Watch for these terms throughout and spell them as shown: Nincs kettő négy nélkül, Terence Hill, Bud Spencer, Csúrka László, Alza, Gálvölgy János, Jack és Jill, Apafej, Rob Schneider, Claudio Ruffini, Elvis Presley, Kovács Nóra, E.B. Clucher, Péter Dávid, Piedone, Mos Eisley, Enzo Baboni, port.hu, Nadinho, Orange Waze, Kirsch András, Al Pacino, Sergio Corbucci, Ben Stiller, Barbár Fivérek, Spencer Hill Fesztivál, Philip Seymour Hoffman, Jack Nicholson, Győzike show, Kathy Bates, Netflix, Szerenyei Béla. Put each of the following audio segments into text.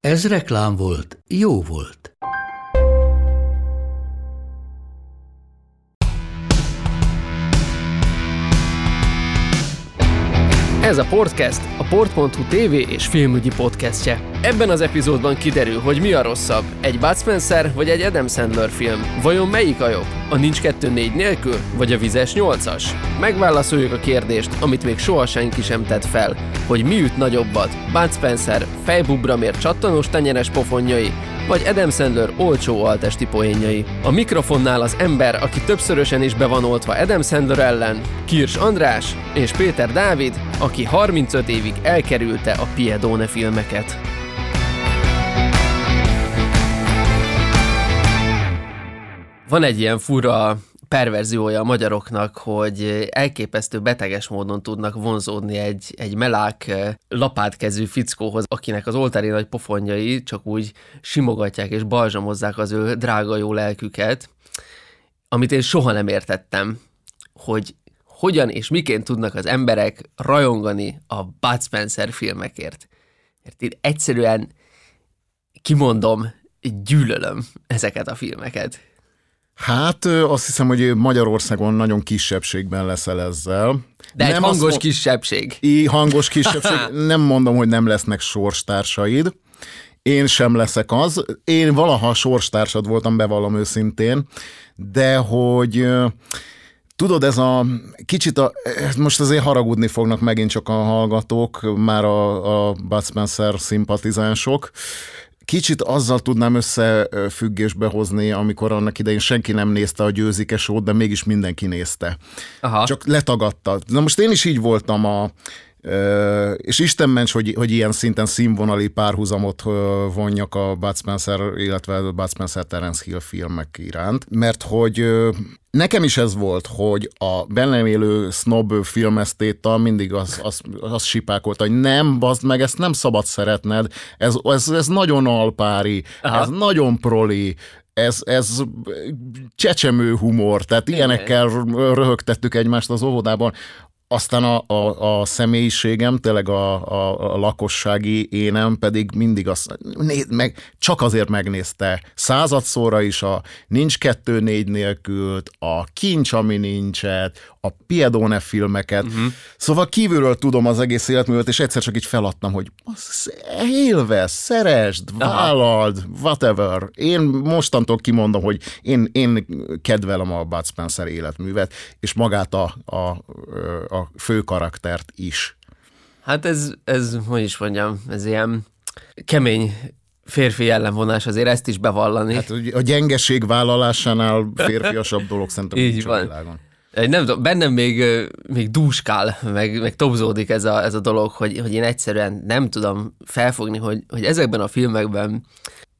Ez reklám volt, jó volt. Ez a podcast a port.hu TV és filmügyi podcastje. Ebben az epizódban kiderül, hogy mi a rosszabb, egy Bud Spencer vagy egy Adam Sandler film. Vajon melyik a jobb? A Nincs kettő négy nélkül vagy a Vizesnyolcas? Megválaszoljuk a kérdést, amit még soha senki sem tett fel, hogy mi üt nagyobbat, Bud Spencer fejbubramért csattanós tenyeres pofonjai, vagy Adam Sandler olcsó altesti poénjai. A mikrofonnál az ember, aki többszörösen is be van oltva Adam Sandler ellen, Kirsch András és Péter Dávid, aki 35 évig elkerülte a Piedone filmeket. Van egy ilyen fura perverziója a magyaroknak, hogy elképesztő beteges módon tudnak vonzódni egy melák lapátkezű fickóhoz, akinek az oltári nagy pofonjai csak úgy simogatják és balzsamozzák az ő drága jó lelküket, amit én soha nem értettem, hogy hogyan és miként tudnak az emberek rajongani a Bud Spencer filmekért. Mert én egyszerűen kimondom, gyűlölöm ezeket a filmeket. Hát azt hiszem, hogy Magyarországon nagyon kisebbségben leszel ezzel. De nem egy hangos kisebbség. Hangos kisebbség. Nem mondom, hogy nem lesznek sorstársaid. Én sem leszek az. Én valaha sorstársad voltam, bevallom őszintén. De hogy... Tudod, ez a kicsit, most azért haragudni fognak megint csak a hallgatók, már a Bud Spencer szimpatizánsok. Kicsit azzal tudnám összefüggésbe hozni, amikor annak idején senki nem nézte a Győzike show-t, de mégis mindenki nézte. Aha. Csak letagadta. Na most én is így voltam és Isten ments, hogy ilyen szinten színvonali párhuzamot vonjak a Bud Spencer, illetve a Bud Spencer Terence Hill filmek iránt, mert hogy nekem is ez volt, hogy a bennem élő sznob filmesztéta mindig az sipákolta, hogy nem, bazd meg, ezt nem szabad szeretned, ez nagyon alpári, aha, ez nagyon proli, ez csecsemő humor, tehát ilyenekkel röhögtettük egymást az óvodában. Aztán a személyiségem, tényleg a lakossági énem pedig mindig azt meg, csak azért megnézte századszorra is a Nincs kettő négy nélkült, a Kincs, ami nincset, a Piedone filmeket. Uh-huh. Szóval kívülről tudom az egész életművet, és egyszer csak így feladtam, hogy élvezd, szeresd, vállald, whatever. Én mostantól kimondom, hogy én kedvelem a Bud Spencer életművet, és magát a fő karaktert is. Hát ez, hogy is mondjam, ez ilyen kemény férfi jellemvonás, azért ezt is bevallani. Hát a gyengeség vállalásánál férfiasabb dolog szerintem nincs a világon. Nem tudom, bennem még dúskál, meg tobzódik ez a dolog, hogy én egyszerűen nem tudom felfogni, hogy ezekben a filmekben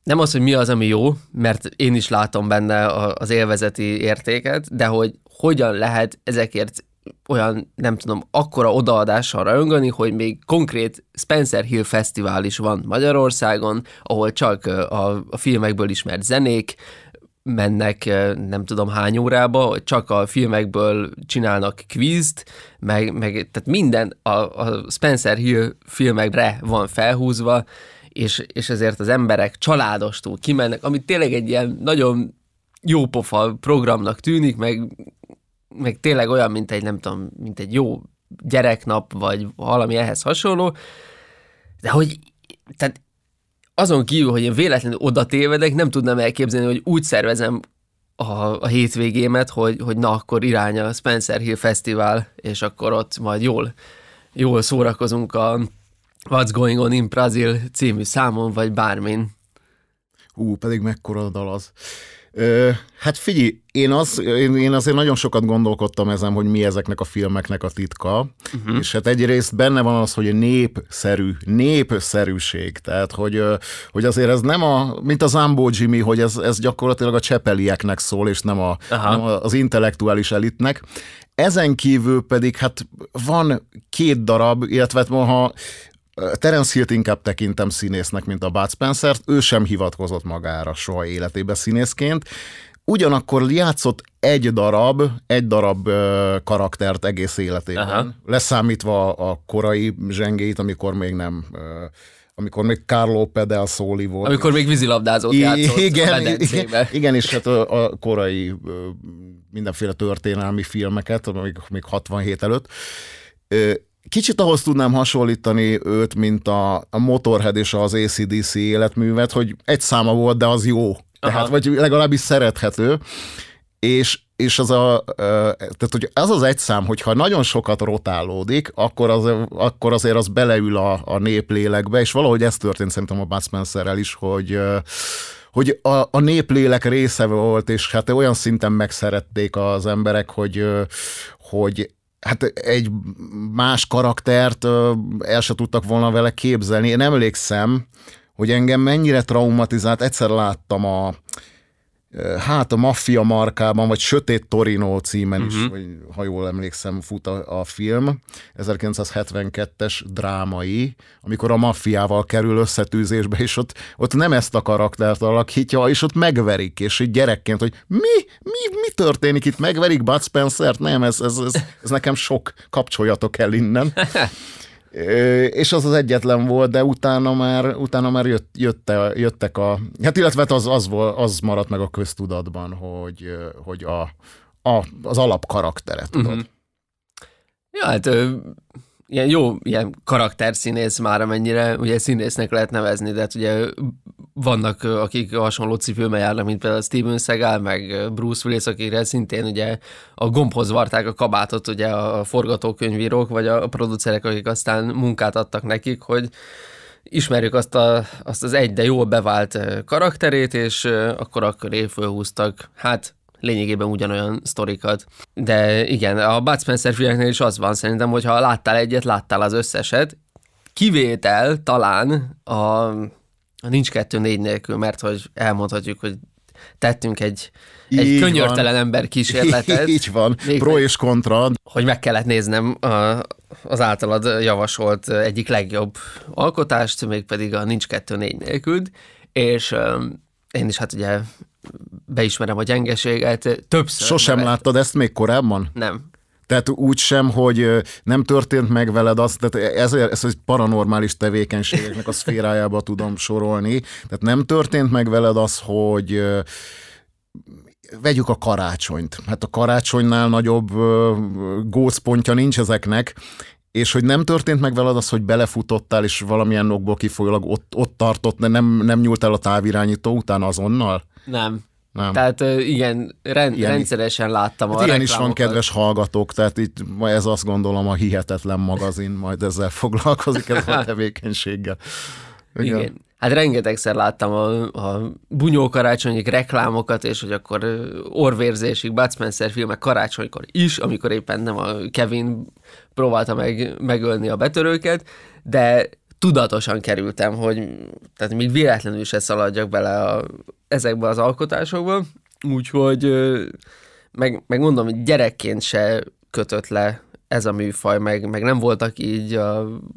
nem az, hogy mi az, ami jó, mert én is látom benne az élvezeti értéket, de hogy hogyan lehet ezekért olyan, nem tudom, akkora odaadással rajongani, hogy még konkrét Spencer Hill Fesztivál is van Magyarországon, ahol csak a filmekből ismert zenék mennek nem tudom hány órába, hogy csak a filmekből csinálnak kvízt, meg tehát minden a Spencer Hill filmekre van felhúzva, és ezért az emberek családostól kimennek, ami tényleg egy ilyen nagyon jópofa programnak tűnik, meg tényleg olyan, mint egy, nem tudom, mint egy jó gyereknap, vagy valami ehhez hasonló, de hogy, tehát azon kívül, hogy én véletlenül oda tévedek, nem tudnám elképzelni, hogy úgy szervezem a hétvégémet, hogy na, akkor irány a Spencer Hill Fesztivál, és akkor ott majd jól szórakozunk a What's Going On in Brazil című számon, vagy bármin. Ú, pedig mekkora dal az. Hát figyelj, én azért nagyon sokat gondolkodtam ezen, hogy mi ezeknek a filmeknek a titka, és hát egyrészt benne van az, hogy népszerűség, tehát hogy azért ez nem mint a Zambó Jimmy, hogy ez gyakorlatilag a csepelieknek szól, és nem az intellektuális elitnek. Ezen kívül pedig hát van két darab, illetve ha Terence Hillt inkább tekintem színésznek, mint a Bud Spencert, ő sem hivatkozott magára soha életébe színészként. Ugyanakkor játszott egy darab karaktert egész életében, leszámítva a korai zsengéit, amikor még Carlo Pedersoli volt. Amikor még vízilabdázót játszott a medencébe. Igen, és hát a korai mindenféle történelmi filmeket, még 67 előtt. Kicsit ahhoz tudnám hasonlítani őt, mint a Motorhead és az ACDC életművet, hogy egy száma volt, de az jó. Tehát, vagy legalábbis szerethető. És tehát, hogy ez az egy szám, hogyha nagyon sokat rotálódik, akkor azért az beleül a néplélekbe, és valahogy ez történt szerintem a Bud Spencerrel is, hogy a néplélek része volt, és hát olyan szinten megszerették az emberek, hogy hát egy más karaktert el se tudtak volna vele képzelni. Én emlékszem, hogy engem mennyire traumatizált. Egyszer láttam a Maffia markában, vagy Sötét Torino címen is, vagy, ha jól emlékszem, fut a film. 1972-es drámai, amikor a maffiával kerül összetűzésbe, és ott nem ezt a karaktert alakítja, és ott megverik, és így gyerekként, hogy mi történik itt, megverik Bud Spencert? Nem, ez nekem sok, kapcsoljatok el innen. És az egyetlen volt, de utána már jöttek hát illetve az maradt meg a köztudatban, hogy az alapkaraktere, tudod. Ja, hát ilyen karakterszínész már, amennyire ugye színésznek lehet nevezni, de hát ugye vannak, akik hasonló cipőben járnak, mint például Steven Seagal, meg Bruce Willis, akikre szintén ugye a gombhoz varták a kabátot ugye a forgatókönyvírók, vagy a producerek, akik aztán munkát adtak nekik, hogy ismerjük azt az egy, de jól bevált karakterét, és akkor a köré fölhúztak, hát lényegében ugyanolyan sztorikat. De igen, a Bud Spencer filmeknél is az van szerintem, hogy ha láttál egyet, láttál az összeset. Kivétel talán a Nincs kettő négy nélkül, mert hogy elmondhatjuk, hogy tettünk egy könyörtelen ember kísérletet. Így van, pro és kontra. Hogy meg kellett néznem az általad javasolt egyik legjobb alkotást, mégpedig a Nincs kettő négy nélkül, és én is hát ugye beismerem a gyengeséget, többször. Sosem láttad ezt még korábban? Nem. Tehát úgy sem, hogy nem történt meg veled az, tehát ez egy paranormális tevékenységeknek a szférájába tudom sorolni, tehát nem történt meg veled az, hogy vegyük a karácsonyt. Hát a karácsonynál nagyobb gócpontja nincs ezeknek, és hogy nem történt meg veled az, hogy belefutottál, és valamilyen okból kifolyólag ott tartott, de nem nyúlt el a távirányító után azonnal? Nem. Tehát igen, rendszeresen láttam hát a ilyen reklámokat. Is van, kedves hallgatók, tehát itt ez azt gondolom a Hihetetlen magazin majd ezzel foglalkozik, ez a tevékenységgel. Igen. Hát rengetegszer láttam a bunyókarácsonyik reklámokat, és hogy akkor orvérzésig Bud Spencer filmek karácsonykor is, amikor éppen nem a Kevin próbálta megölni a betörőket, de tudatosan kerültem, hogy tehát még véletlenül se szaladjak bele ezekbe az alkotásokba, úgyhogy megmondom, hogy gyerekként se kötött le ez a műfaj, meg nem voltak így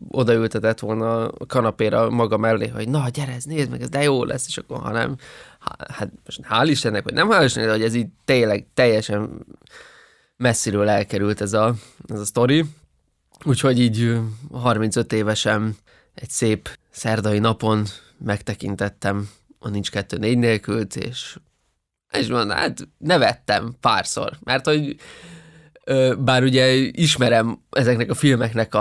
odaültetett volna a kanapéra maga mellé, hogy na gyere, ez nézd meg, ez de jó lesz, és akkor ha nem, hát most hál' Istennek, vagy nem hál' Istennek, hogy ez így tényleg teljesen messziről elkerült ez a sztori. Úgyhogy így 35 évesen egy szép szerdai napon megtekintettem a Nincs kettő négy nélkült, és mondom, hát nevettem párszor, mert hogy bár ugye ismerem ezeknek a filmeknek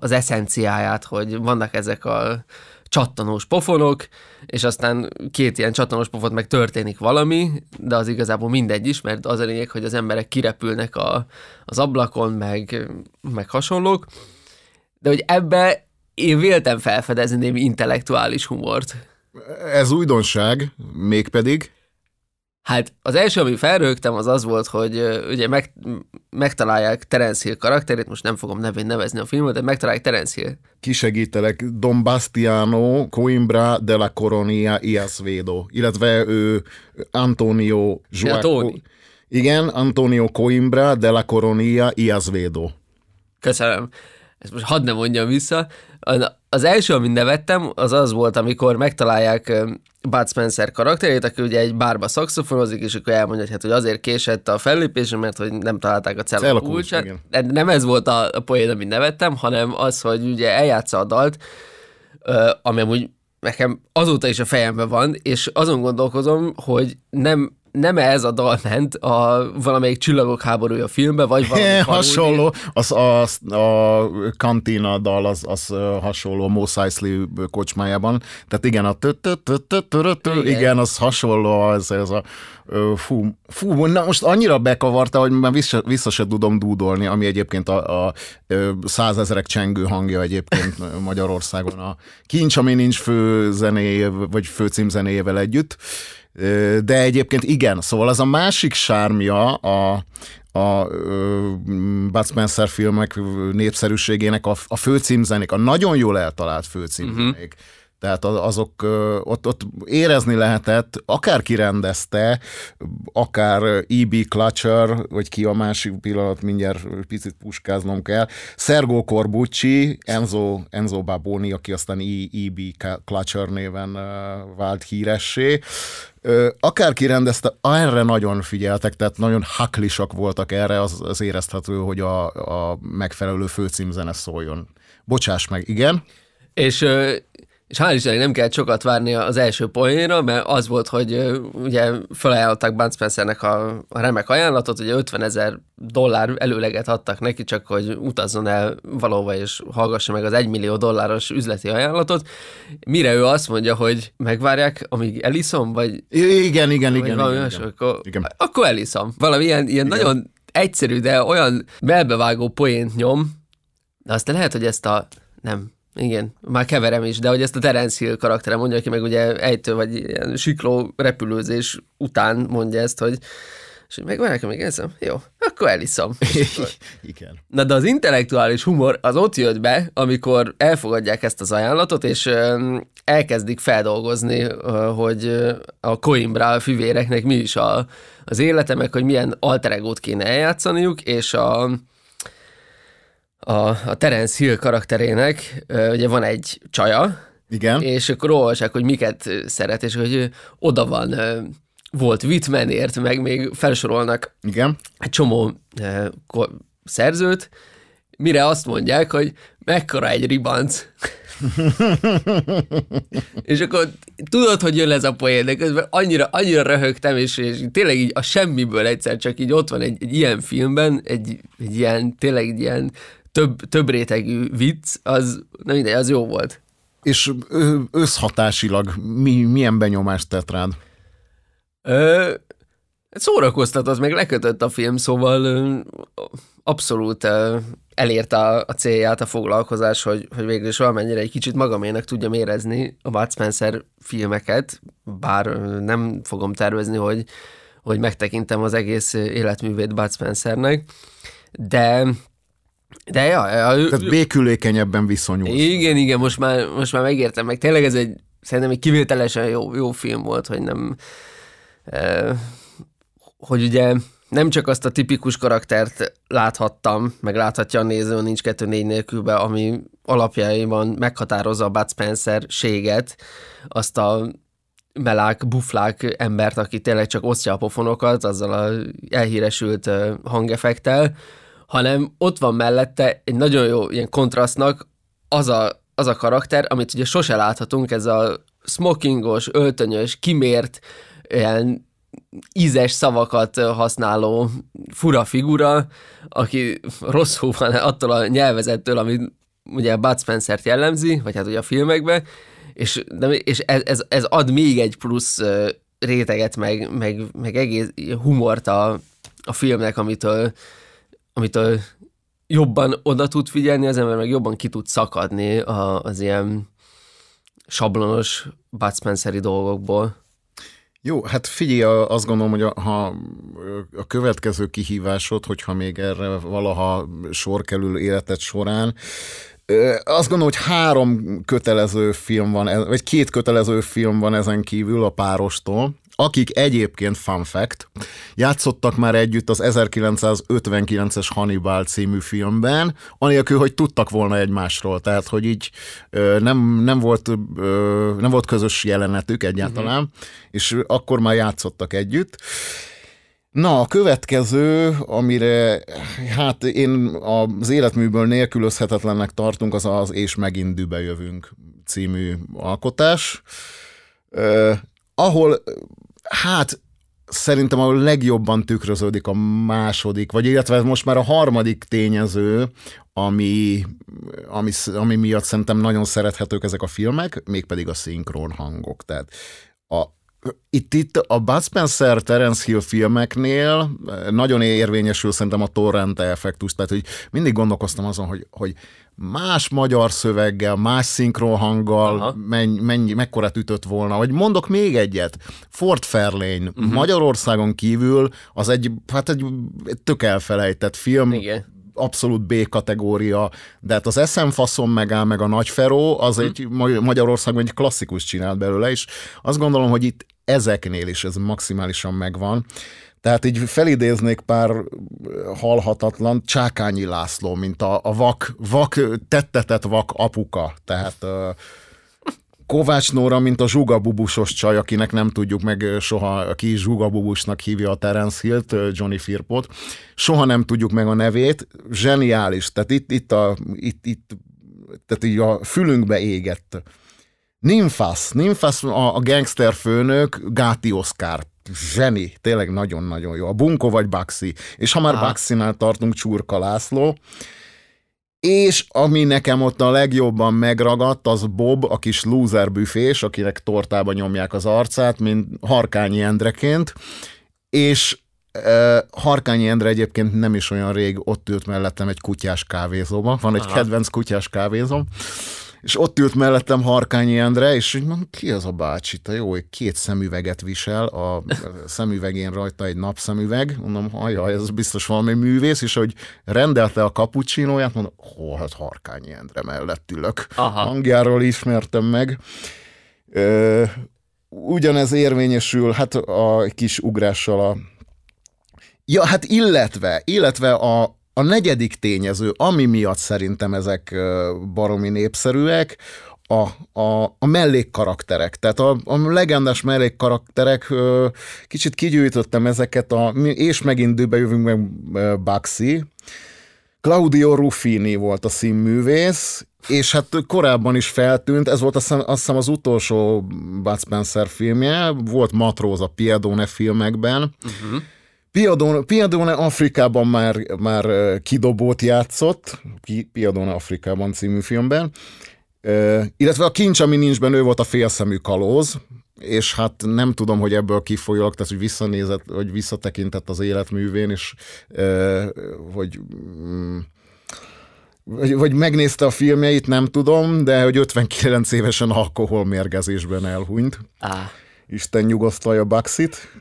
az eszenciáját, hogy vannak ezek a csattanós pofonok, és aztán két ilyen csattanós pofot meg történik valami, de az igazából mindegy is, mert az a lényeg, hogy az emberek kirepülnek az ablakon, meg hasonlók, de hogy ebbe én véltem felfedezni némi intellektuális humort. Ez újdonság, mégpedig? Hát az első, ami felrögtem, az az volt, hogy ugye megtalálják Terence Hill karakterét, most nem fogom nevén nevezni a filmet, de megtalálják Terence Hill. Kisegítelek, Don Bastiano Coimbra de la Coronia y Acevedo, illetve ő Antonio Joaquín. Igen, Antonio Coimbra de la Coronia y Acevedo. Köszönöm. Ezt most hadd ne mondjam vissza. Az első, amit nevettem, az az volt, amikor megtalálják Bud Spencer karakterét, aki ugye egy bárba szaxofonozik, és akkor elmondja, hogy, hát, hogy azért késett a fellépésen, mert hogy nem találták a cella kulcsát. Nem ez volt a poén, amit nevettem, hanem az, hogy ugye eljátsza a dalt, ami amúgy nekem azóta is a fejemben van, és azon gondolkozom, hogy nem ez a dal ment a valamelyik Csillagok háborúja filmbe, vagy valami hasonló, a kantina dal az hasonló Mos Eisley kocsmájában, tehát igen, a igen, az hasonló, ez a fú, na most annyira bekavarta, hogy már vissza se tudom dúdolni, ami egyébként a százezerek csengő hangja egyébként Magyarországon a kincs, ami nincs fő zenéjével, vagy fő címzenéjével együtt. De egyébként igen, szóval az a másik sármja a Bud Spencer filmek népszerűségének a főcímzenék, a nagyon jól eltalált főcímzenék. Uh-huh. Tehát azok ott érezni lehetett, akár kirendezte, akár E.B. Clucher, vagy ki a másik pillanat, mindjárt picit puskáznom kell, Sergio Corbucci, Enzo Baboni, aki aztán E.B. Clucher néven vált híressé. Akárki rendezte, erre nagyon figyeltek, tehát nagyon haklisak voltak erre, az érezhető, hogy a megfelelő főcímzene szóljon. Bocsáss meg, igen. És hál' Istennek nem kellett sokat várni az első poénra, mert az volt, hogy ugye felajánlották Bud Spencernek a remek ajánlatot, hogy $50,000 előleget adtak neki, csak hogy utazzon el valahova és hallgassa meg az $1 millió üzleti ajánlatot. Mire ő azt mondja, hogy megvárják, amíg eliszom, vagy... Igen. Akkor eliszom. Valami ilyen nagyon egyszerű, de olyan belbevágó poént nyom, de aztán lehet, hogy ezt a... nem... Igen, már keverem is, de hogy ezt a Terence Hill karaktere mondja, aki meg ugye ejtő vagy ilyen sikló repülőzés után mondja ezt, hogy megvárják, amíg elszem? Jó, akkor eliszom. Igen. Na de az intellektuális humor az ott jött be, amikor elfogadják ezt az ajánlatot, és elkezdik feldolgozni, hogy a Coimbra fivéreknek mi is az élete, meg hogy milyen alter egót kéne eljátszaniuk, és a Terence Hill karakterének ugye van egy csaja, igen. És akkor olvassák, hogy miket szeret, és hogy oda van, volt Whitmanért, meg még felsorolnak, igen. Egy csomó szerzőt, mire azt mondják, hogy mekkora egy ribanc. És akkor tudod, hogy jön ez a poén, de közben annyira röhögtem, és tényleg így a semmiből egyszer csak így ott van egy ilyen filmben, egy ilyen, tényleg egy ilyen több rétegű vicc, az nem mindegy, az jó volt. És összhatásilag milyen benyomást tett rád? Szórakoztatott, meg lekötött a film, szóval abszolút elérte a célját a foglalkozás, hogy végül is valamennyire egy kicsit magaménak tudjam érezni a Bud Spencer filmeket, bár nem fogom tervezni, hogy megtekintem az egész életművét Bud Spencernek, de tehát békülékenyebben viszonyulsz. Igen, most már megértem, meg tényleg ez egy, szerintem egy kivételesen jó film volt, hogy nem... hogy ugye nem csak azt a tipikus karaktert láthattam, meg láthatja a néző a Nincs kettő négy nélkülben, ami alapjaiban meghatározza a Bud Spencer-séget, azt a melák, buflák embert, aki tényleg csak osztja a pofonokat, azzal a elhíresült hangeffektel, hanem ott van mellette egy nagyon jó ilyen kontrasztnak az a karakter, amit ugye sose láthatunk, ez a smokingos, öltönyös, kimért, ilyen ízes szavakat használó fura figura, aki rosszul van attól a nyelvezettől, ami ugye Bud Spencert jellemzi, vagy hát ugye a filmekben, és ez ad még egy plusz réteget, meg egész humort a filmnek, amitől jobban oda tud figyelni az ember, meg jobban ki tud szakadni az ilyen sablonos Bud Spencer-i dolgokból. Jó, hát figyelj, azt gondolom, hogy a következő kihívásod, hogyha még erre valaha sor kerül életed során, azt gondolom, hogy 3 kötelező film van, vagy 2 kötelező film van ezen kívül a párostól, akik egyébként, fun fact, játszottak már együtt az 1959-es Hannibal című filmben, anélkül, hogy tudtak volna egymásról, tehát, hogy így nem volt közös jelenetük egyáltalán, és akkor már játszottak együtt. Na, a következő, amire hát én az életműből nélkülözhetetlennek tartunk, az az És megint dühbe jövünk című alkotás, ahol hát szerintem a legjobban tükröződik a második, vagy illetve most már a harmadik tényező, ami miatt szerintem nagyon szerethetők ezek a filmek, mégpedig a szinkron hangok. Tehát itt a Bud Spencer Terence Hill filmeknél nagyon érvényesül szerintem a torrente effektus, tehát hogy mindig gondolkoztam azon, hogy más magyar szöveggel, más szinkronhanggal mekkorát ütött volna, vagy mondok még egyet, Ford Fairlane, Magyarországon kívül az egy tök elfelejtett film, igen. Abszolút B-kategória, de hát az Eszemfaszom megáll, meg a Nagyferó, az egy Magyarországon egy klasszikus csinált belőle, és azt gondolom, hogy itt ezeknél is ez maximálisan megvan. Tehát így felidéznék pár halhatatlan, Csákányi László, mint a tettetett vak apuka, tehát... Kovács Nóra, mint a zsugabubusos csaj, akinek nem tudjuk meg soha, ki zsugabubusnak hívja a Terence Hillt, Johnny Firpot. Soha nem tudjuk meg a nevét. Zseniális. Tehát tehát így a fülünkbe égett. Ninfász a gangster főnök, Gáti Oszkár. Zseni. Tényleg nagyon-nagyon jó. A Bunko vagy Baxi. És ha már Baxinál tartunk, Csúrka László. És ami nekem ott a legjobban megragadt, az Bob, a kis lúzer büfés, akinek tortába nyomják az arcát, mint Harkányi Endreként, és Harkányi Endre egyébként nem is olyan rég ott ült mellettem egy kutyás kávézóban, van egy kedvenc kutyás kávézom, és ott ült mellettem Harkányi Endre, és így mondom, ki az a bácsi, te jó, hogy 2 szemüveget visel, a szemüvegén rajta egy napszemüveg, mondom, hajjaj, ez biztos valami művész, és hogy rendelte a kapucsinóját, mondom, hát Harkányi Endre mellett ülök. Hangjáról ismertem meg. Ugyanez érvényesül, hát a kis ugrással a... Ja, hát illetve a negyedik tényező, ami miatt szerintem ezek baromi népszerűek, a mellékkarakterek. Tehát a legendás mellékkarakterek, kicsit kigyűjtöttem ezeket, és megint dühbe jövünk meg Baxi. Claudio Ruffini volt a színművész, és hát korábban is feltűnt, ez volt azt hiszem az utolsó Bud Spencer filmje, volt matróz a Piedone filmekben, Piedone Afrikában már kidobót játszott, Piedone Afrikában című filmben, illetve a Kincs, ami nincs benne, ő volt a félszemű kalóz, és hát nem tudom, hogy ebből kifolyólag, tehát hogy visszanézett, hogy visszatekintett az életművén, és vagy megnézte a filmjeit, nem tudom, de hogy 59 évesen alkoholmérgezésben elhunyt. Isten nyugosztalja Baxit,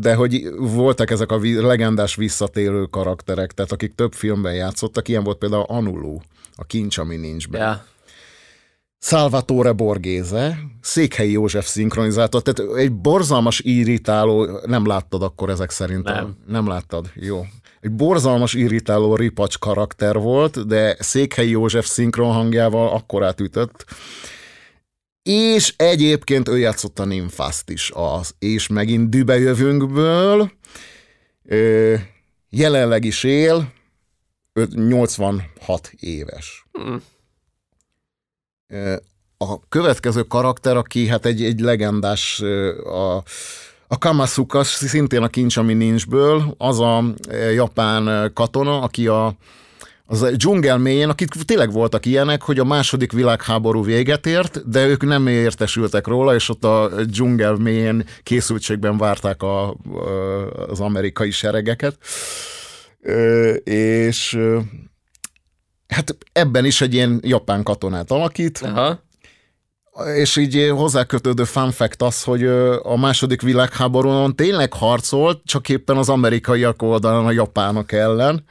de hogy voltak ezek a legendás visszatérő karakterek, tehát akik több filmben játszottak, ilyen volt például Anuló, a Kincs, ami nincs benne. Yeah. Salvatore Borgese, Székhelyi József szinkronizálta, tehát egy borzalmas irritáló, nem láttad akkor ezek szerintem. Nem láttad, jó. Egy borzalmas irritáló ripacs karakter volt, de Székhelyi József szinkron hangjával akkorát ütött. És egyébként ő játszott a Ninfászt is, És megint dühbe jövünkből. Jelenleg is él, 86 éves. A következő karakter, aki hát egy legendás, a Kamasuka, szintén a Kincs, ami nincsből, az a japán katona, aki az a dzsungel mélyén, akik tényleg voltak ilyenek, hogy a második világháború véget ért, de ők nem értesültek róla, és ott a dzsungel mélyén készültségben várták az amerikai seregeket. És hát ebben is egy ilyen japán katonát alakít. Aha. És így hozzákötődő fun fact az, hogy a második világháborúban tényleg harcolt, csak éppen az amerikaiak oldalán a japánok ellen.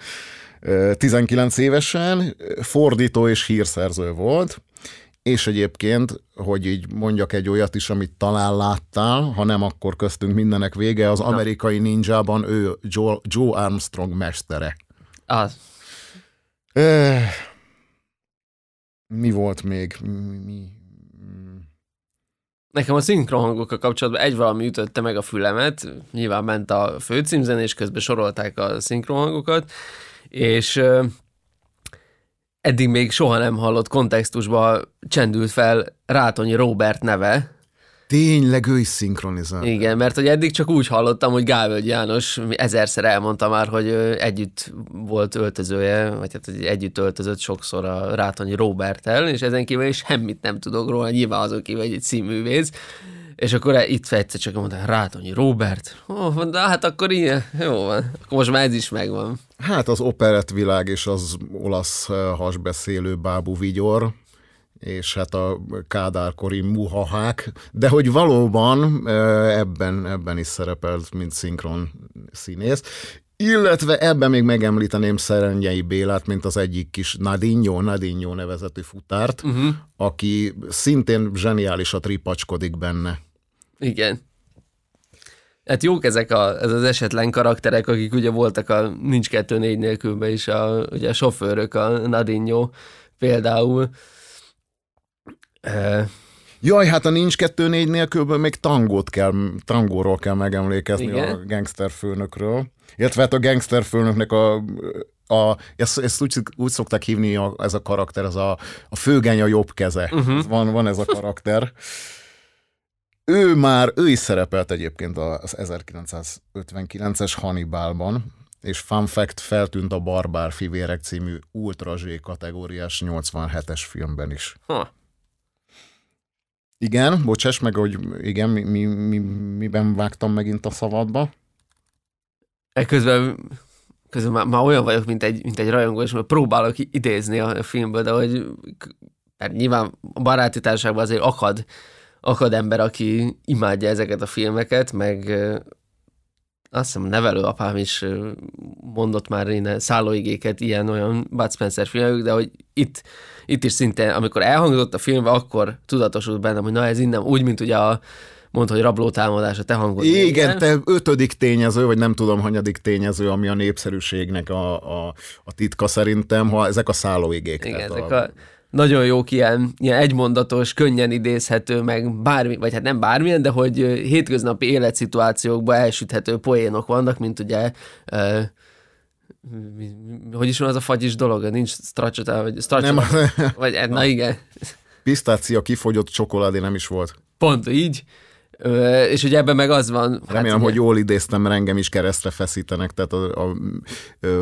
19 évesen fordító és hírszerző volt, és egyébként, hogy így mondjak egy olyat is, amit talán láttál, ha nem, akkor köztünk mindenek vége, az amerikai ninjában ő Joe Armstrong mestere. Az. Mi volt még? Nekem a szinkronhangokkal kapcsolatban egy valami ütötte meg a fülemet, nyilván ment a főcímzene, és közben sorolták a szinkronhangokat, és eddig még soha nem hallott kontextusban csendült fel Rátonyi Róbert neve. Tényleg ő is szinkronizál. Igen, mert hogy eddig csak úgy hallottam, hogy Gálvölgy János ezerszer elmondta már, hogy együtt volt öltözője, vagy hát együtt öltözött sokszor a Rátonyi Róberttel, és ezen kívül semmit nem tudok róla, nyilván azon kívül egy színművész. És akkor itt egyszer csak mondta, Rátonyi Róbert. De hát akkor ilyen, jó van, akkor most már ez is megvan. Hát az operettvilág és az olasz hasbeszélő Bábú Vigyor, és hát a kádárkori muhahák, de hogy valóban ebben is szerepelt, mint szinkron színész. Illetve ebben még megemlíteném Szerenyei Bélát, mint az egyik kis Nadinho nevezetű futárt, aki szintén zseniálisat ripacskodik benne. Igen. Hát jók ez az esetlen karakterek, akik ugye voltak a Nincs kettő négy nélkülben is, ugye a sofőrök, a Nadinho például. Jaj, hát a Nincs kettő négy nélkülben még tangóról kell megemlékezni. Igen? A gangsterfőnökről. Illetve hát a gangsterfőnöknek ezt úgy szokták hívni ez a karakter, ez a főgeny a jobb keze. Uh-huh. Van ez a karakter. Ő is szerepelt egyébként az 1959-es Hannibalban, és fun fact, feltűnt a Barbár fivérek című Ultra Z kategóriás 87-es filmben is. Ha. Igen, bocsáss meg, hogy igen, miben vágtam megint a szabadba. Közben már olyan vagyok, mint egy rajongó, és próbálok idézni a filmből, de hogy nyilván a baráti társaságban azért akad ember, aki imádja ezeket a filmeket, meg azt hiszem nevelőapám is mondott már én szállóigéket, ilyen-olyan Bud Spencer filmek, de hogy itt is szinte, amikor elhangzott a filmbe, akkor tudatosult bennem, hogy na ez innen, úgy, mint ugye mondta, hogy rablótámadás a te hangod. Igen, te ötödik tényező, vagy nem tudom, hanyadik tényező, ami a népszerűségnek a titka szerintem, ha ezek a szállóigék. Igen, ezek nagyon jók, ilyen egymondatos, könnyen idézhető, meg bármi, vagy hát nem bármilyen, de hogy hétköznapi életszituációkba elsüthető poénok vannak, mint ugye, hogy is van az a fagyis dolog, nincs stracsota, vagy na igen. Pisztácia, kifogyott csokoládé nem is volt. Pont így. És ugye ebben meg az van... Remélem, hogy jól idéztem, mert engem is keresztre feszítenek, tehát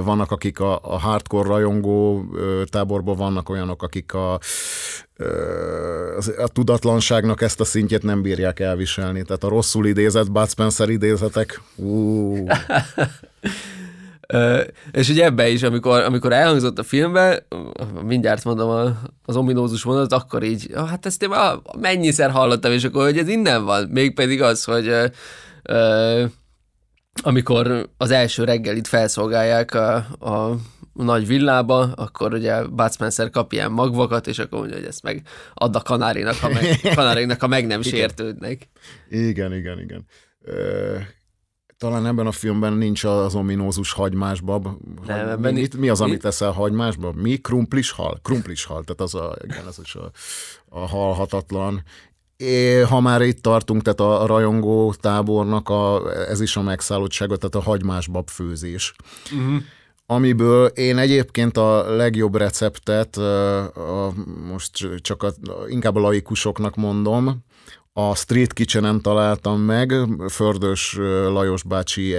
vannak, akik a hardcore rajongó táborban, vannak olyanok, akik a tudatlanságnak ezt a szintjét nem bírják elviselni. Tehát a rosszul idézett Bud Spencer idézetek. És ugye ebbe is, amikor elhangzott a filmbe, mindjárt mondom az ominózus mondat, akkor így, hát ezt én már mennyiszer hallottam, és akkor, hogy ez innen van. Mégpedig az, hogy amikor az első reggelit felszolgálják a nagy villába, akkor ugye Bud Spencer kap ilyen magvakat, és akkor mondja, hogy ezt meg add a kanárinak, ha meg nem sértődnek. Igen. Talán ebben a filmben nincs az ominózus hagymásbab. Nem, mi az, amit eszel hagymásbab? Mi? Krumplis hal. Tehát ez is a halhatatlan. Ha már itt tartunk, tehát a rajongó tábornak ez is a megszállottsága, tehát a hagymásbab főzés. Uh-huh. Amiből én egyébként a legjobb receptet, most csak inkább a laikusoknak mondom, a Street Kitchen-en találtam meg, Fördős Lajos bácsi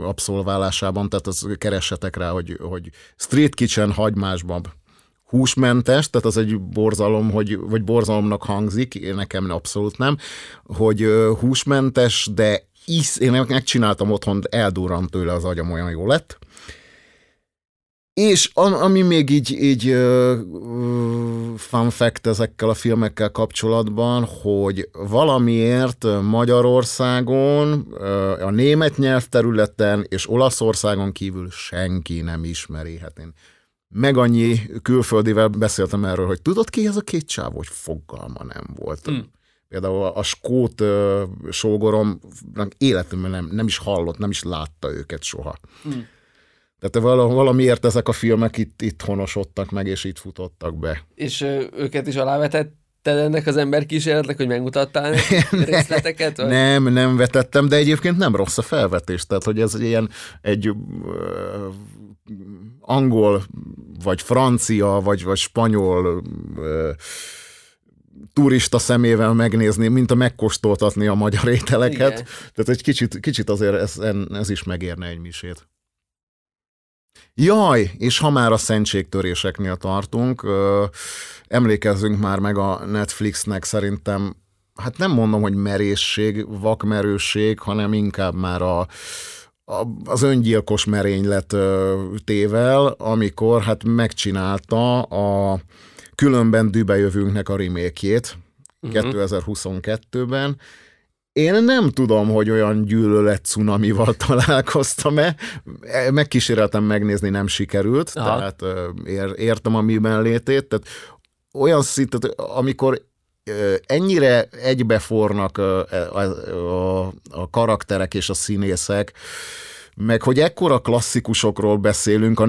abszolválásában, tehát keressetek rá, hogy Street Kitchen hagymásbab. Húsmentes, tehát az egy borzalom, vagy borzalomnak hangzik, nekem abszolút nem, hogy húsmentes, de én megcsináltam otthon, eldurrant tőle az agyam, olyan jó lett. És ami még így fun fact ezekkel a filmekkel kapcsolatban, hogy valamiért Magyarországon, a német nyelvterületen és Olaszországon kívül senki nem ismeri. Hát én meg annyi külföldivel beszéltem erről, hogy tudod ki ez a két csávó, hogy fogalma nem volt. Például a skót sógorom életemben nem is hallott, nem is látta őket soha. Tehát valamiért ezek a filmek itt honosodtak meg, és itt futottak be. És őket is alávetett? Te ennek az ember kísérletnek, hogy megmutattál részleteket? Vagy? Nem vetettem, de egyébként nem rossz a felvetés. Tehát, hogy ez ilyen egy angol, vagy francia, vagy spanyol turista szemével megnézni, mint a megkóstoltatni a magyar ételeket. Igen. Tehát egy kicsit azért ez is megérne egy misét. Jaj, és ha már a szentségtöréseknél tartunk, emlékezzünk már meg a Netflixnek szerintem, hát nem mondom, hogy merészség, vakmerőség, hanem inkább már az öngyilkos merénylet tével, amikor hát megcsinálta a Különben Dübejövőnknek a remake-jét 2022-ben. Én nem tudom, hogy olyan gyűlölet cunamival találkoztam-e. Megkíséreltem megnézni, nem sikerült. Aha. Tehát értem a miben létét. Tehát olyan szintet, amikor ennyire egybefornak a karakterek és a színészek, meg hogy ekkora klasszikusokról beszélünk, a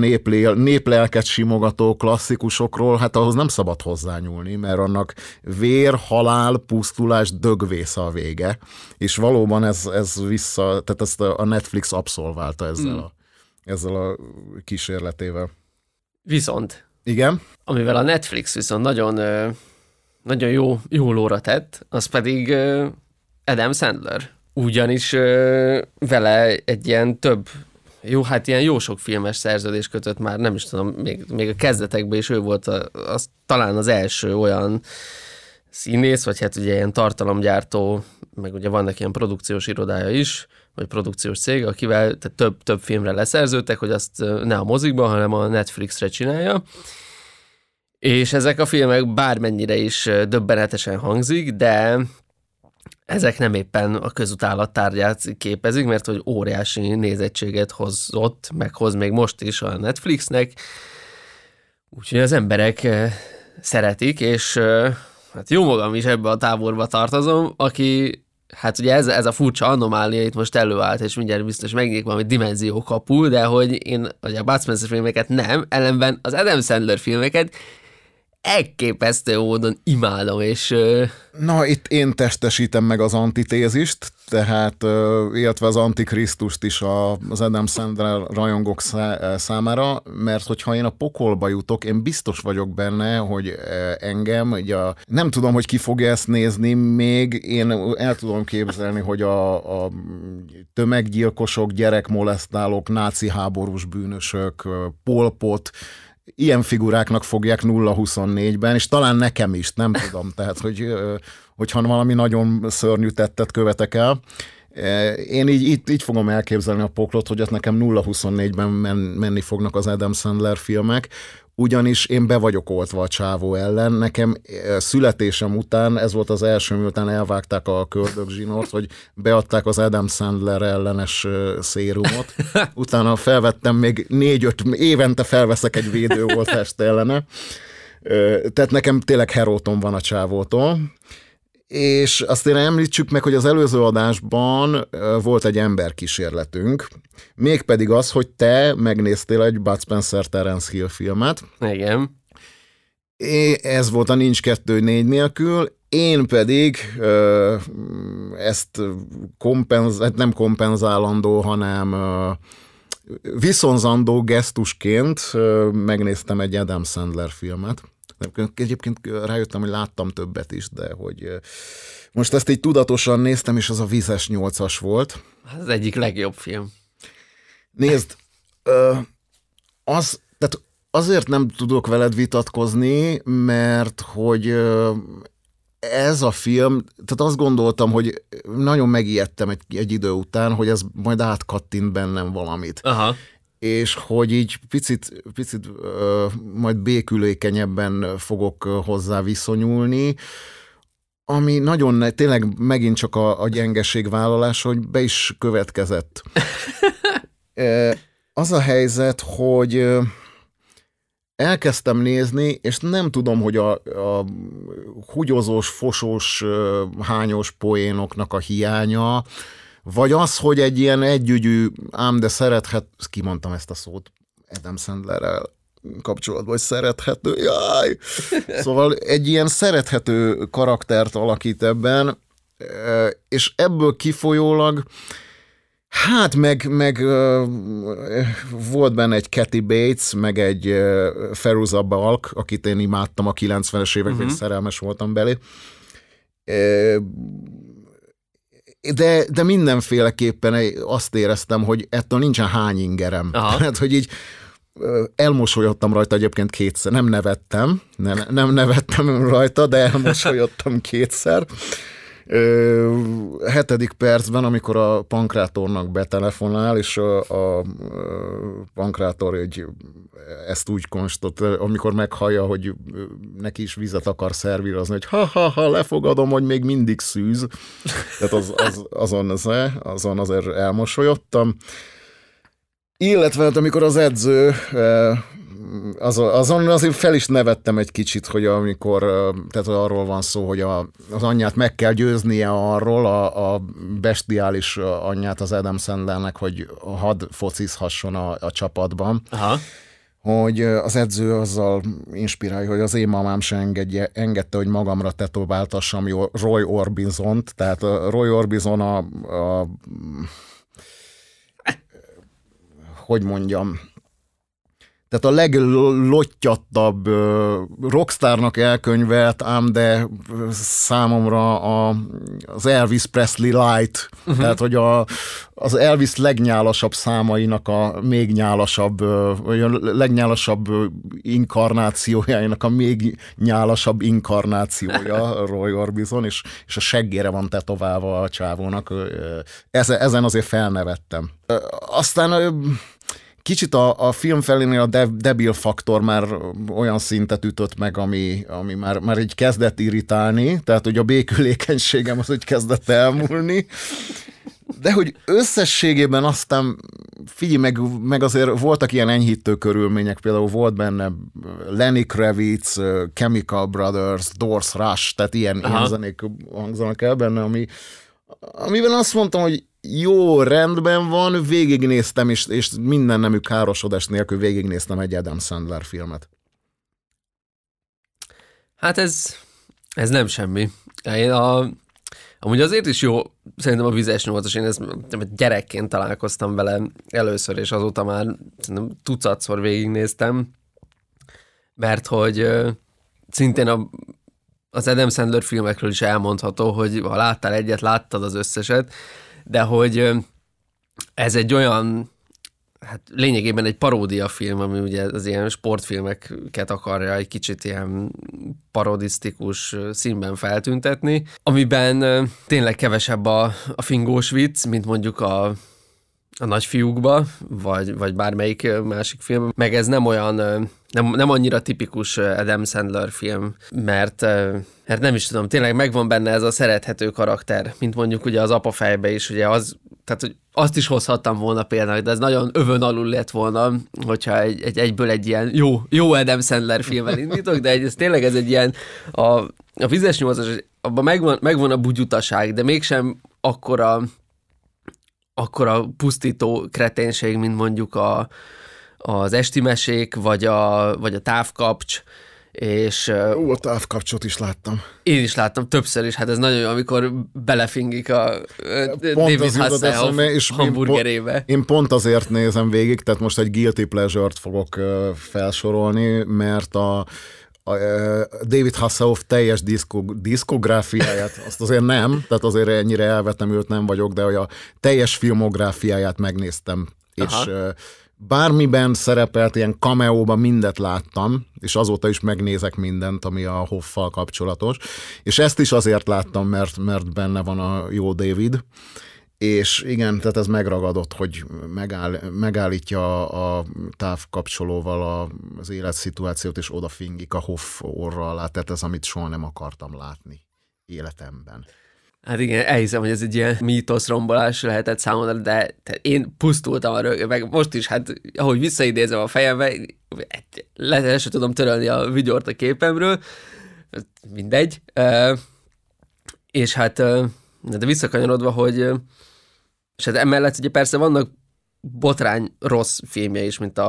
néplelket simogató klasszikusokról, hát ahhoz nem szabad hozzányúlni, mert annak vér, halál, pusztulás, dögvész a vége. És valóban ez vissza, tehát ezt a Netflix abszolválta ezzel a kísérletével. Viszont. Igen? Amivel a Netflix viszont nagyon, nagyon jó lóra tett, az pedig Adam Sandler. Ugyanis vele egy ilyen jó sok filmes szerződés kötött már, nem is tudom, még a kezdetekben is ő volt talán az első olyan színész, vagy hát ugye ilyen tartalomgyártó, meg ugye vannak ilyen produkciós irodája is, vagy produkciós cég, akivel több filmre leszerződtek, hogy azt ne a mozikban, hanem a Netflixre csinálja. És ezek a filmek bármennyire is döbbenetesen hangzik, de ezek nem éppen a közutálat tárgyát képezik, mert hogy óriási nézettséget hozott, meg hoz még most is a Netflixnek. Úgyhogy az emberek szeretik, és hát jó magam is ebbe a táborba tartozom, aki, hát ugye ez a furcsa anomália itt most előállt, és mindjárt biztos megnyílik valami dimenzió kapu, de hogy én a Bud Spencer filmeket nem, ellenben az Adam Sandler filmeket elképesztő módon imádom, és... Na, itt én testesítem meg az antitézist, tehát illetve az antikrisztust is az Adam Sandler rajongók számára, mert hogyha én a pokolba jutok, én biztos vagyok benne, hogy engem, ugye, nem tudom, hogy ki fogja ezt nézni még, én el tudom képzelni, hogy a tömeggyilkosok, gyerekmolesztálók, náci háborús bűnösök, polpot, ilyen figuráknak fogják 0-24-ben, és talán nekem is, nem tudom, tehát, hogyha valami nagyon szörnyű tettet követek el. Én így fogom elképzelni a poklot, hogy ott nekem 0-24-ben menni fognak az Adam Sandler filmek, ugyanis én be vagyok oltva a csávó ellen. Nekem születésem után, ez volt az első, miután elvágták a köldögzsinort, hogy beadták az Adam Sandler ellenes szérumot. Utána felvettem még 4-5, évente felveszek egy védőoltást ellene. Tehát nekem tényleg heróton van a csávótól. És azt én említsük meg, hogy az előző adásban volt egy emberkísérletünk, mégpedig az, hogy te megnéztél egy Bud Spencer Terence Hill filmet. Igen. Ez volt a Nincs kettő négy nélkül, én pedig ezt nem kompenzálandó, hanem viszonzandó gesztusként megnéztem egy Adam Sandler filmet. Egyébként rájöttem, hogy láttam többet is, de hogy most ezt így tudatosan néztem, és az a Vizesnyolcas volt. Az egyik legjobb film. Nézd, tehát azért nem tudok veled vitatkozni, mert hogy ez a film, tehát azt gondoltam, hogy nagyon megijedtem egy idő után, hogy ez majd átkattint bennem valamit. Aha. és hogy így picit majd békülékenyebben fogok hozzá viszonyulni, ami nagyon, tényleg megint csak a gyengeségvállalás, hogy be is következett. Az a helyzet, hogy elkezdtem nézni, és nem tudom, hogy a húgyozós, fosós, hányos poénoknak a hiánya, vagy az, hogy egy ilyen együgyű, ám de szerethet, kimondtam ezt a szót Adam Sandlerrel kapcsolatban, hogy szerethető, jaj! Szóval egy ilyen szerethető karaktert alakít ebben, és ebből kifolyólag hát meg volt benne egy Kathy Bates, meg egy Feruza Balk, akit én imádtam a 90-es években, szerelmes voltam belé. De mindenféleképpen azt éreztem, hogy ettől nincsen hány ingerem. Hát, hogy így elmosolyodtam rajta egyébként kétszer. Nem nevettem, nem nevettem rajta, de elmosolyodtam kétszer. 7. percben, amikor a pankrátornak betelefonál, és a pankrátor egy, ezt úgy konstatál, amikor meghallja, hogy neki is vizet akar szervírozni, hogy ha-ha-ha, lefogadom, hogy még mindig szűz. Tehát azon azért elmosolyodtam. Illetve amikor az edző, azon azért fel is nevettem egy kicsit, hogy amikor, tehát arról van szó, hogy az anyját meg kell győznie arról, a bestiális anyját az Adam Sandlernek, hogy hadd focizhasson a csapatban. Aha. Hogy az edző azzal inspirálja, hogy az én mamám se engedte, hogy magamra tetováltassam Roy Orbisont, tehát Roy Orbison a hogy mondjam, tehát a leglottyadtabb rockstárnak elkönyvelt, ám de számomra az Elvis Presley Light, tehát hogy az Elvis legnyálasabb számainak a még nyálasabb, vagy a legnyálasabb inkarnációjának a még nyálasabb inkarnációja Roy Orbison, és a seggére van tetoválva a csávónak. Ezen azért felnevettem. Aztán... Kicsit a film felénél a debil faktor már olyan szintet ütött meg, ami már így kezdett irritálni, tehát hogy a békülékenységem az úgy kezdett elmúlni, de hogy összességében aztán figyelj, meg azért voltak ilyen enyhítő körülmények, például volt benne Lenny Kravitz, Chemical Brothers, Doors Rush, tehát ilyen zenék hangzanak el benne, amiben azt mondtam, hogy jó, rendben van, végignéztem, és minden nemű károsodás nélkül végignéztem egy Adam Sandler filmet. Hát ez nem semmi. Amúgy azért is jó, szerintem a vizesnyolcas, én ezt gyerekként találkoztam vele először, és azóta már szerintem tucatszor végignéztem, mert hogy szintén az Adam Sandler filmekről is elmondható, hogy ha láttál egyet, láttad az összeset, de hogy ez egy olyan, hát lényegében egy paródiafilm, ami ugye az ilyen sportfilmeket akarja egy kicsit ilyen parodisztikus színben feltüntetni, amiben tényleg kevesebb a fingós vicc, mint mondjuk a Nagyfiúkba, vagy bármelyik másik film. Meg ez nem olyan, nem annyira tipikus Adam Sandler film, mert nem is tudom, tényleg megvan benne ez a szerethető karakter, mint mondjuk ugye az Apafejbe is, ugye az, tehát hogy azt is hozhattam volna például, de ez nagyon övön alul lett volna, hogyha egyből egy ilyen jó Adam Sandler filmmel indítok, de ez tényleg egy ilyen, a vizes nyolcas, abban megvan a bugyutaság, de mégsem akkora pusztító kreténség, mint mondjuk az esti mesék, vagy a távkapcs, és... a távkapcsot is láttam. Én is láttam többször is, hát ez nagyon jó, amikor belefingik a David Hasselhoff hamburgerébe. Én pont azért nézem végig, tehát most egy guilty pleasure-t fogok felsorolni, mert a David Hasselhoff teljes diszkográfiáját, azt azért nem, tehát azért ennyire elvetemült nem vagyok, de hogy a teljes filmográfiáját megnéztem, és bármiben szerepelt, ilyen cameóban mindet láttam, és azóta is megnézek mindent, ami a Hoffal kapcsolatos, és ezt is azért láttam, mert benne van a jó David, És igen, tehát ez megragadott, hogy megállítja a távkapcsolóval az életszituációt, és odafingik a Hoff orra alá, tehát ez, amit soha nem akartam látni életemben. Hát igen, elhiszem, hogy ez egy ilyen mítoszrombolás lehetett számomra, de én pusztultam arra, meg most is, hát ahogy visszaidézem a fejembe, le sem tudom törölni a vigyort a képemről, mindegy. És hát, de visszakanyarodva, hogy és hát emellett ugye persze vannak botrány rossz filmje is, mint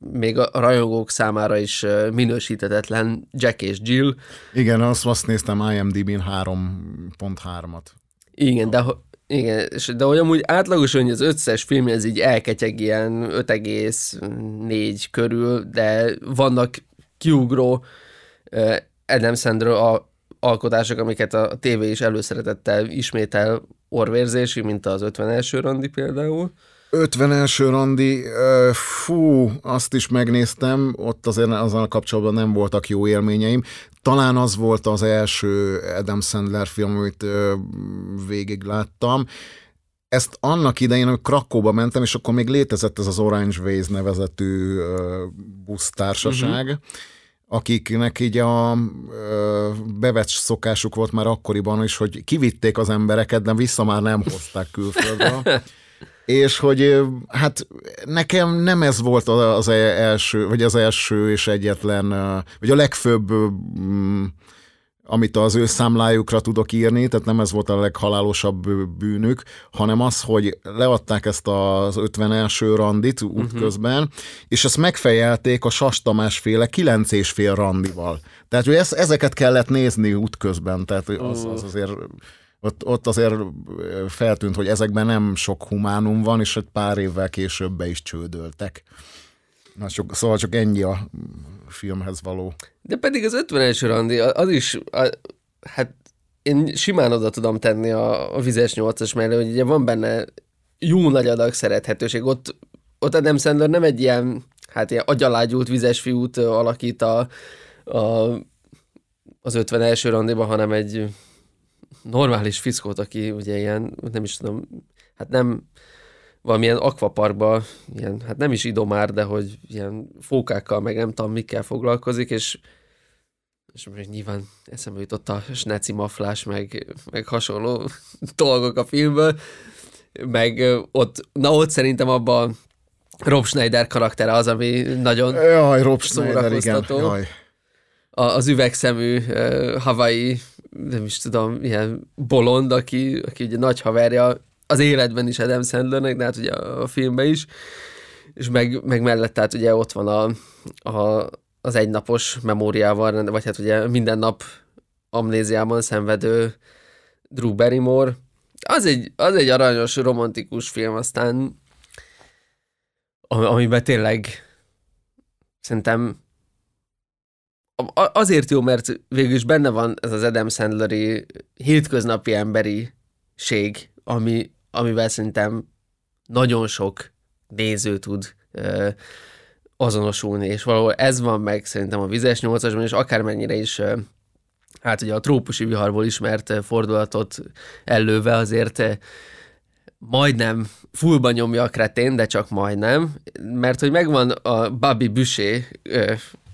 még a rajongók számára is minősíthetetlen Jack és Jill. Igen, azt néztem IMDb-n 3.3-at. Igen, de hogy amúgy átlagosan hogy az összes filmje ez így elketyeg ilyen 5,4 körül, de vannak kiugró Adam Sandler alkotások, amiket a tévé is előszeretettel ismétel orvérzési, mint az 51. randi például. 51. randi, fú, azt is megnéztem, ott azért azzal kapcsolatban nem voltak jó élményeim. Talán az volt az első Adam Sandler film, amit végig láttam. Ezt annak idején, hogy Krakóba mentem, és akkor még létezett ez az Orange Waze nevezetű busztársaság, akiknek így a bevett szokásuk volt már akkoriban is, hogy kivitték az embereket, de vissza már nem hozták külföldre. És hogy hát nekem nem ez volt az első, vagy az első és egyetlen, vagy a legfőbb, amit az ő számlájukra tudok írni, tehát nem ez volt a leghalálosabb bűnük, hanem az, hogy leadták ezt az 51. randit útközben, és ezt megfejelték a Sas Tamás-féle 9,5 randival. Tehát, hogy ezeket kellett nézni útközben, tehát az azért... Ott azért feltűnt, hogy ezekben nem sok humánum van, és egy pár évvel később be is csődöltek. Szóval csak ennyi a filmhez való. De pedig az 51. randi, az is, hát én simán oda tudom tenni a vizes nyolcas mellé, hogy ugye van benne jó nagy adag szerethetőség. Ott Adam Sandler nem egy ilyen, hát ilyen agyalágyult vizes fiút alakít az 51. randiban, hanem egy... normális fickót, aki ugye ilyen, nem is tudom, hát nem valamilyen akvaparkban, ilyen, hát nem is idomár, de hogy ilyen fókákkal, meg nem tudom, mikkel foglalkozik, és nyilván eszembe jutott a sneci maflás, meg hasonló dolgok a filmből, meg ott szerintem abban Rob Schneider karaktere az, ami nagyon Rob szórakoztató. Igen, az üvegszemű Hawaii, nem is tudom, ilyen bolond, aki ugye nagy haverja az életben is Adam Sandlernek, de hát ugye a filmben is, és meg mellett hát ugye ott van az egynapos memóriával, vagy hát ugye minden nap amnéziában szenvedő Drew Barrymore. Az egy aranyos, romantikus film, aztán amiben tényleg szerintem azért jó, mert végül is benne van ez az Adam Sandler-i hétköznapi emberiség, amivel szerintem nagyon sok néző tud azonosulni, és valahol ez van meg szerintem a vizes nyolcasban, és akármennyire is hát ugye a trópusi viharból ismert fordulatot ellőve azért majdnem fullba nyomja a kretén, de csak majdnem, mert hogy megvan a Bobby Büché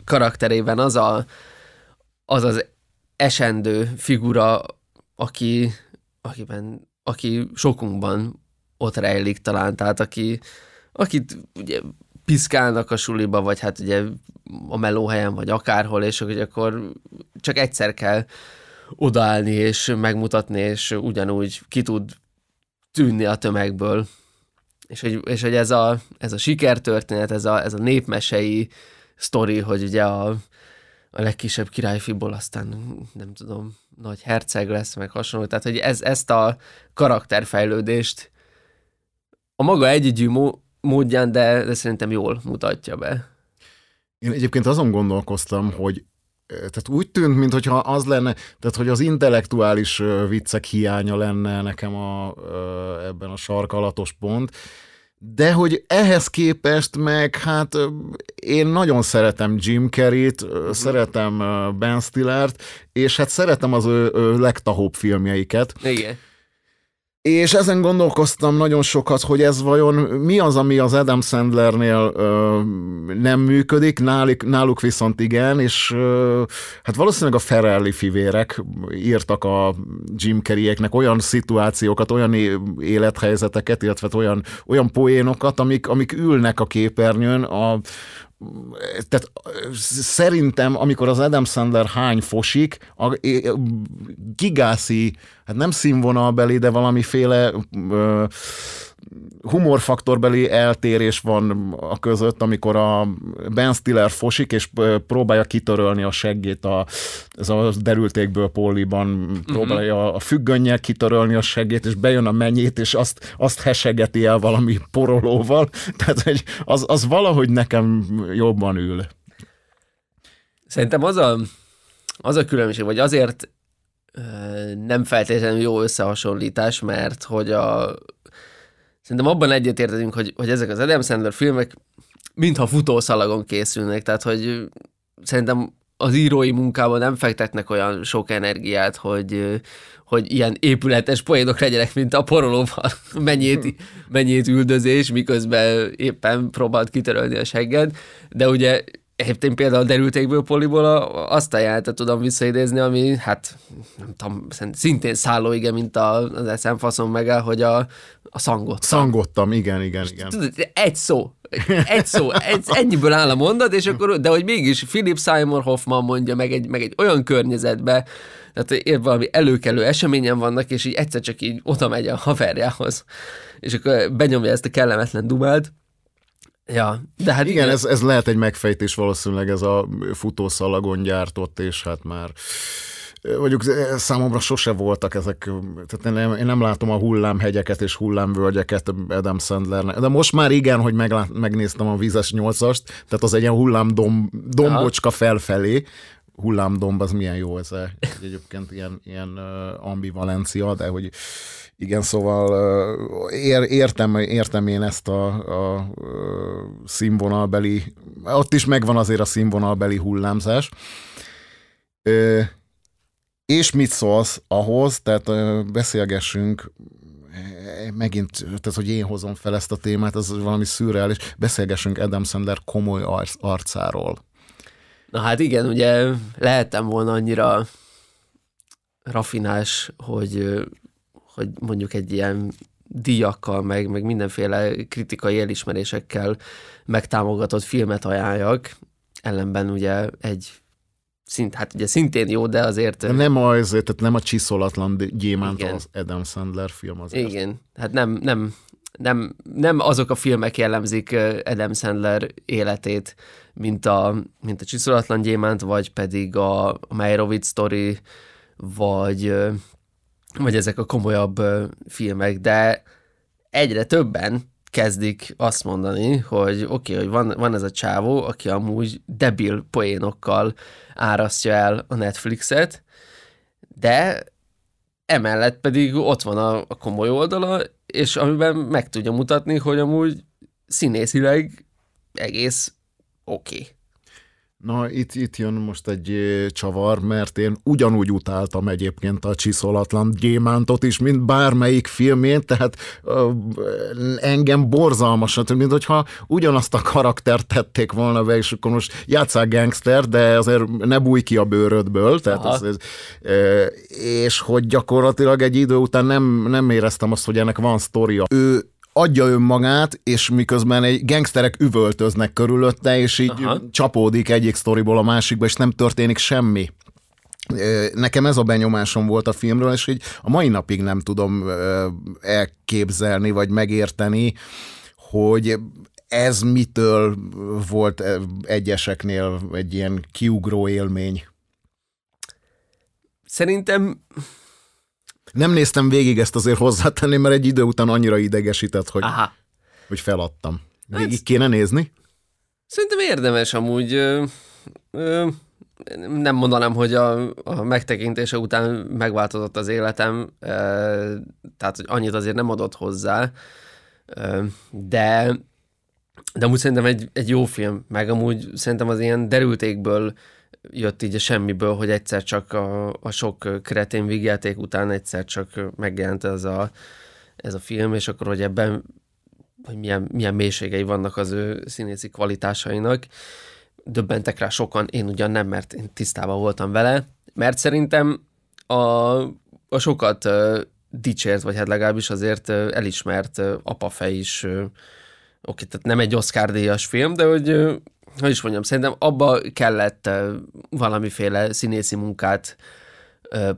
karakterében az esendő figura, aki sokunkban ott rejlik talán, tehát akit ugye piszkálnak a suliba, vagy hát ugye a melóhelyen, vagy akárhol, és akkor csak egyszer kell odaállni, és megmutatni, és ugyanúgy ki tud tűnni a tömegből. És hogy ez a sikertörténet, ez a népmesei sztori, hogy ugye a legkisebb királyfiból aztán nem tudom, nagy herceg lesz, meg hasonló. Tehát, hogy ezt a karakterfejlődést a maga együgyű módján, de szerintem jól mutatja be. Én egyébként azon gondolkoztam, hogy tehát úgy tűnt, mintha az lenne, tehát hogy az intellektuális viccek hiánya lenne nekem ebben a sarkalatos pont, de hogy ehhez képest meg, hát én nagyon szeretem Jim Carrey-t, szeretem Ben Stillert, és hát szeretem az ő legtahóbb filmjeiket. Igen. És ezen gondolkoztam nagyon sokat, hogy ez vajon mi az, ami az Adam Sandlernél nem működik, náluk viszont igen, és hát valószínűleg a Ferrelli fivérek írtak a Jim Carrey-eknek olyan szituációkat, olyan élethelyzeteket, illetve olyan poénokat, amik ülnek a képernyőn. Tehát szerintem, amikor az Adam Sandler hány fosik, a gigászi, hát nem színvonalbeli, de valamiféle humorfaktorbeli eltérés van a között, amikor a Ben Stiller fosik, és próbálja kitörölni a seggét, ez a derültékből Póliban próbálja a függönnyel kitörölni a seggét, és bejön a mennyét, és azt hesegeti el valami porolóval. Tehát hogy az valahogy nekem jobban ül. Szerintem az a különbség, vagy azért nem feltétlenül jó összehasonlítás, mert hogy szerintem abban egyetértünk, hogy ezek az Adam Sandler filmek mintha futószalagon készülnek, tehát hogy szerintem az írói munkában nem fektetnek olyan sok energiát, hogy ilyen épületes poénok legyenek, mint a porolóval mennyét üldözés, miközben éppen próbált kitörölni a segged, de ugye egyébként például a derültékből Poliból azt a jelenetet tudom visszaidézni, ami hát nem tudom, szintén szálló, igen, mint az eszemfaszom megáll, hogy a szangottam. Szangottam, igen. Tudod, egy szó, ennyiből áll a mondat, és akkor, de hogy mégis Philip Seymour Hoffman mondja meg egy olyan környezetbe, tehát valami előkelő eseményen vannak, és így egyszer csak így oda megy a haverjához, és akkor benyomja ezt a kellemetlen dumát. Ja, de hát igen, ez lehet egy megfejtés valószínűleg, ez a futószalagon gyártott, és hát már mondjuk számomra sose voltak ezek, tehát én nem látom a hullámhegyeket és hullámvölgyeket Adam Sandlernek, de most már igen, hogy megnéztem a Vizesnyolcast, tehát az egy ilyen hullámdombocska felfelé, hullámdomb, az milyen jó ez egyébként, ilyen ambivalencia, de hogy igen, szóval értem én ezt a színvonalbeli, ott is megvan azért a színvonalbeli hullámzás. És mit szólsz ahhoz, tehát beszélgessünk megint, tehát hogy én hozom fel ezt a témát, ez valami szürreális, beszélgessünk Adam Sandler komoly arcáról. Na hát igen, ugye lehettem volna annyira raffinás, hogy mondjuk egy ilyen díjakkal, meg mindenféle kritikai elismerésekkel megtámogatott filmet ajánljak. Ellenben ugye szintén jó, de azért... Nem a csiszolatlan gyémánt az Adam Sandler film azért. Igen, hát nem azok a filmek jellemzik Adam Sandler életét, mint a csiszolatlan gyémánt, vagy pedig a Meyerowitz Story, vagy ezek a komolyabb filmek, de egyre többen kezdik azt mondani, hogy oké, hogy van ez a csávó, aki amúgy debil poénokkal árasztja el a Netflixet, de emellett pedig ott van a komoly oldala, és amiben meg tudja mutatni, hogy amúgy színészileg egész oké. Na, itt jön most egy csavar, mert én ugyanúgy utáltam egyébként a csiszolatlan gyémántot is, mint bármelyik filmjén, tehát engem borzalmasan, mint hogyha ugyanazt a karaktert tették volna be, és akkor most játsszál gangster, de azért ne bújj ki a bőrödből, tehát és hogy gyakorlatilag egy idő után nem éreztem azt, hogy ennek van sztoria. Ő adja önmagát, és miközben egy gengszterek üvöltöznek körülötte, és így csapódik egyik sztoriból a másikba, és nem történik semmi. Nekem ez a benyomásom volt a filmről, és így a mai napig nem tudom elképzelni, vagy megérteni, hogy ez mitől volt egyeseknél egy ilyen kiugró élmény. Szerintem... Nem néztem végig, ezt azért hozzátenni, mert egy idő után annyira idegesített, hogy feladtam. Végig kéne nézni? Szerintem érdemes amúgy. Nem mondanám, hogy a megtekintése után megváltozott az életem, tehát hogy annyit azért nem adott hozzá, de amúgy szerintem egy jó film, meg amúgy szerintem az ilyen derültékből jött így a semmiből, hogy egyszer csak a sok kretén vígjáték után egyszer csak megjelent ez a ez a film, és akkor hogy ebben hogy milyen mélységei vannak az ő színészi kvalitásainak. Döbbentek rá sokan, én ugyan nem, mert én tisztában voltam vele, mert szerintem a sokat dicsért, vagy hát legalábbis azért elismert apafej is, oké, tehát nem egy Oscar-díjas film, de hogy is mondjam, szerintem abba kellett valamiféle színészi munkát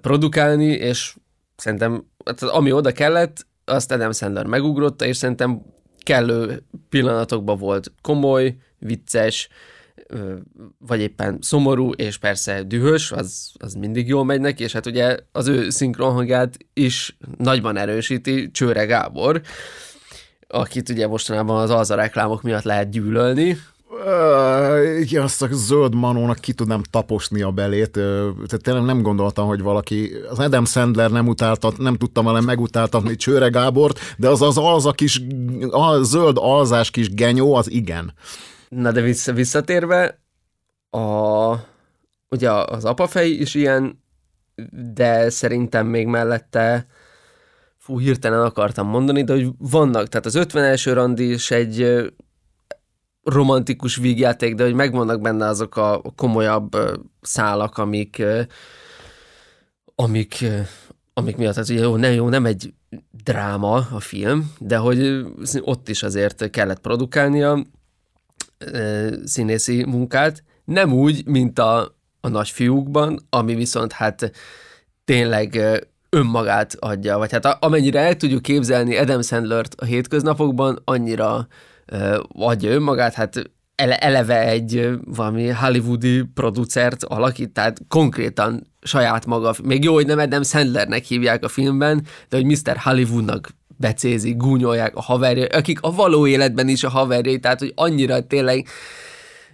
produkálni, és szerintem ami oda kellett, azt Adam Sandler megugrotta, és szerintem kellő pillanatokban volt komoly, vicces, vagy éppen szomorú, és persze dühös, az mindig jól megy neki, és hát ugye az ő szinkronhangját is nagyban erősíti Csőre Gábor, akit ugye mostanában az alzarreklámok miatt lehet gyűlölni. Igen, azt a zöld manónak ki tudnám taposni a belét. Tehát tényleg nem gondoltam, hogy valaki... Az Adam Sandler nem tudtam vele megutáltatni Csőre Gábort, de az a zöld alzás kis genyó, az igen. Na de visszatérve, ugye az apafej is ilyen, de szerintem még mellette, hirtelen akartam mondani, de hogy vannak, tehát az 51. randi is egy romantikus vígjáték, de hogy megvannak benne azok a komolyabb szálak, amik miatt, hát ugye nem egy dráma a film, de hogy ott is azért kellett produkálnia színészi munkát, nem úgy, mint a Nagyfiúkban, ami viszont hát tényleg önmagát adja, vagy hát amennyire el tudjuk képzelni Adam Sandlert a hétköznapokban, annyira adja önmagát, hát eleve egy valami hollywoodi producert alakít, tehát konkrétan saját maga, még jó, hogy nem Adam Sandlernek hívják a filmben, de hogy Mr. Hollywoodnak becézik, gúnyolják a haverjai, akik a való életben is a haverjai, tehát hogy annyira tényleg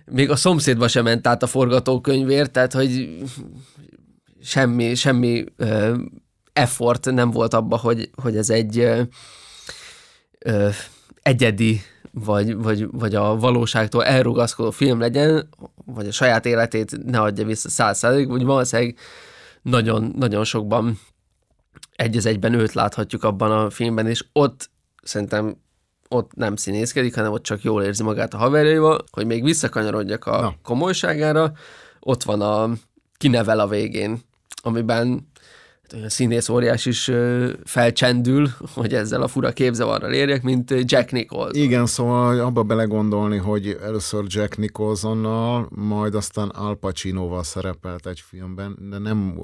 még a szomszédba sem ment át a forgatókönyvért, tehát hogy semmi effort nem volt abba, hogy ez egy egyedi, vagy a valóságtól elrugaszkodó film legyen, vagy a saját életét ne adja vissza 100%, vagy valószínűleg nagyon sokban egy az egyben őt láthatjuk abban a filmben, és ott szerintem ott nem színészkedik, hanem ott csak jól érzi magát a haverjaival. Hogy még visszakanyarodjak a komolyságára, ott van a Kinevel a végén, amiben olyan színész óriás is felcsendül, hogy ezzel a fura képzavarral érjek, mint Jack Nicholson. Igen, szóval abba belegondolni, hogy először Jack Nicholsonnal, majd aztán Al Pacinoval szerepelt egy filmben, de nem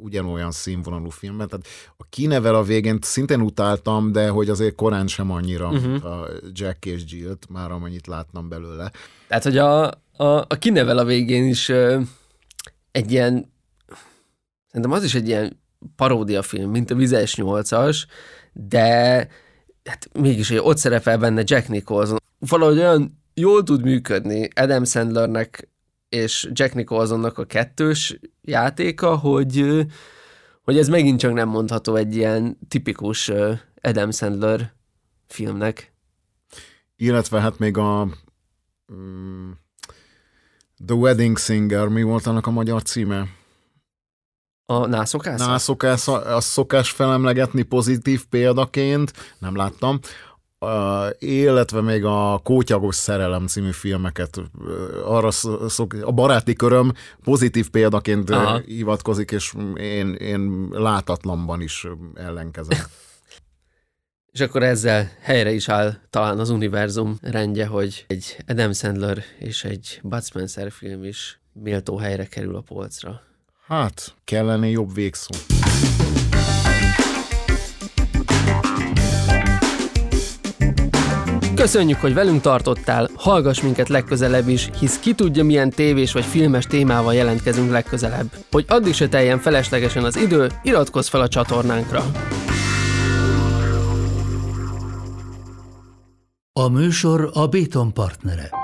ugyanolyan színvonalú filmben. Tehát a Kinevel a végén szintén utáltam, de hogy azért korán sem annyira, mint a Jack és Jill-t, már amennyit láttam belőle. Tehát, hogy a Kinevel a végén is egy ilyen, szerintem az is egy ilyen paródiafilm, mint a Vizesnyolcas, de hát mégis ott szerepel benne Jack Nicholson. Valahogy olyan jól tud működni Adam Sandlernek és Jack Nicholsonnak a kettős játéka, hogy ez megint csak nem mondható egy ilyen tipikus Adam Sandler filmnek. Illetve hát még a... The Wedding Singer, mi volt annak a magyar címe? A nászokásza? Nászokásza, a szokás felemlegetni pozitív példaként, nem láttam, illetve még a Kótyagos szerelem című filmeket, arra a baráti köröm pozitív példaként hivatkozik, és én látatlanban is ellenkezem. És akkor ezzel helyre is áll talán az univerzum rendje, hogy egy Adam Sandler és egy Bud Spencer film is méltó helyre kerül a polcra. Hát, kellene jobb végszó. Köszönjük, hogy velünk tartottál, hallgass minket legközelebb is, hisz ki tudja, milyen tévés vagy filmes témával jelentkezünk legközelebb. Hogy addig se teljen feleslegesen az idő, iratkozz fel a csatornánkra. A műsor a Béton partnere.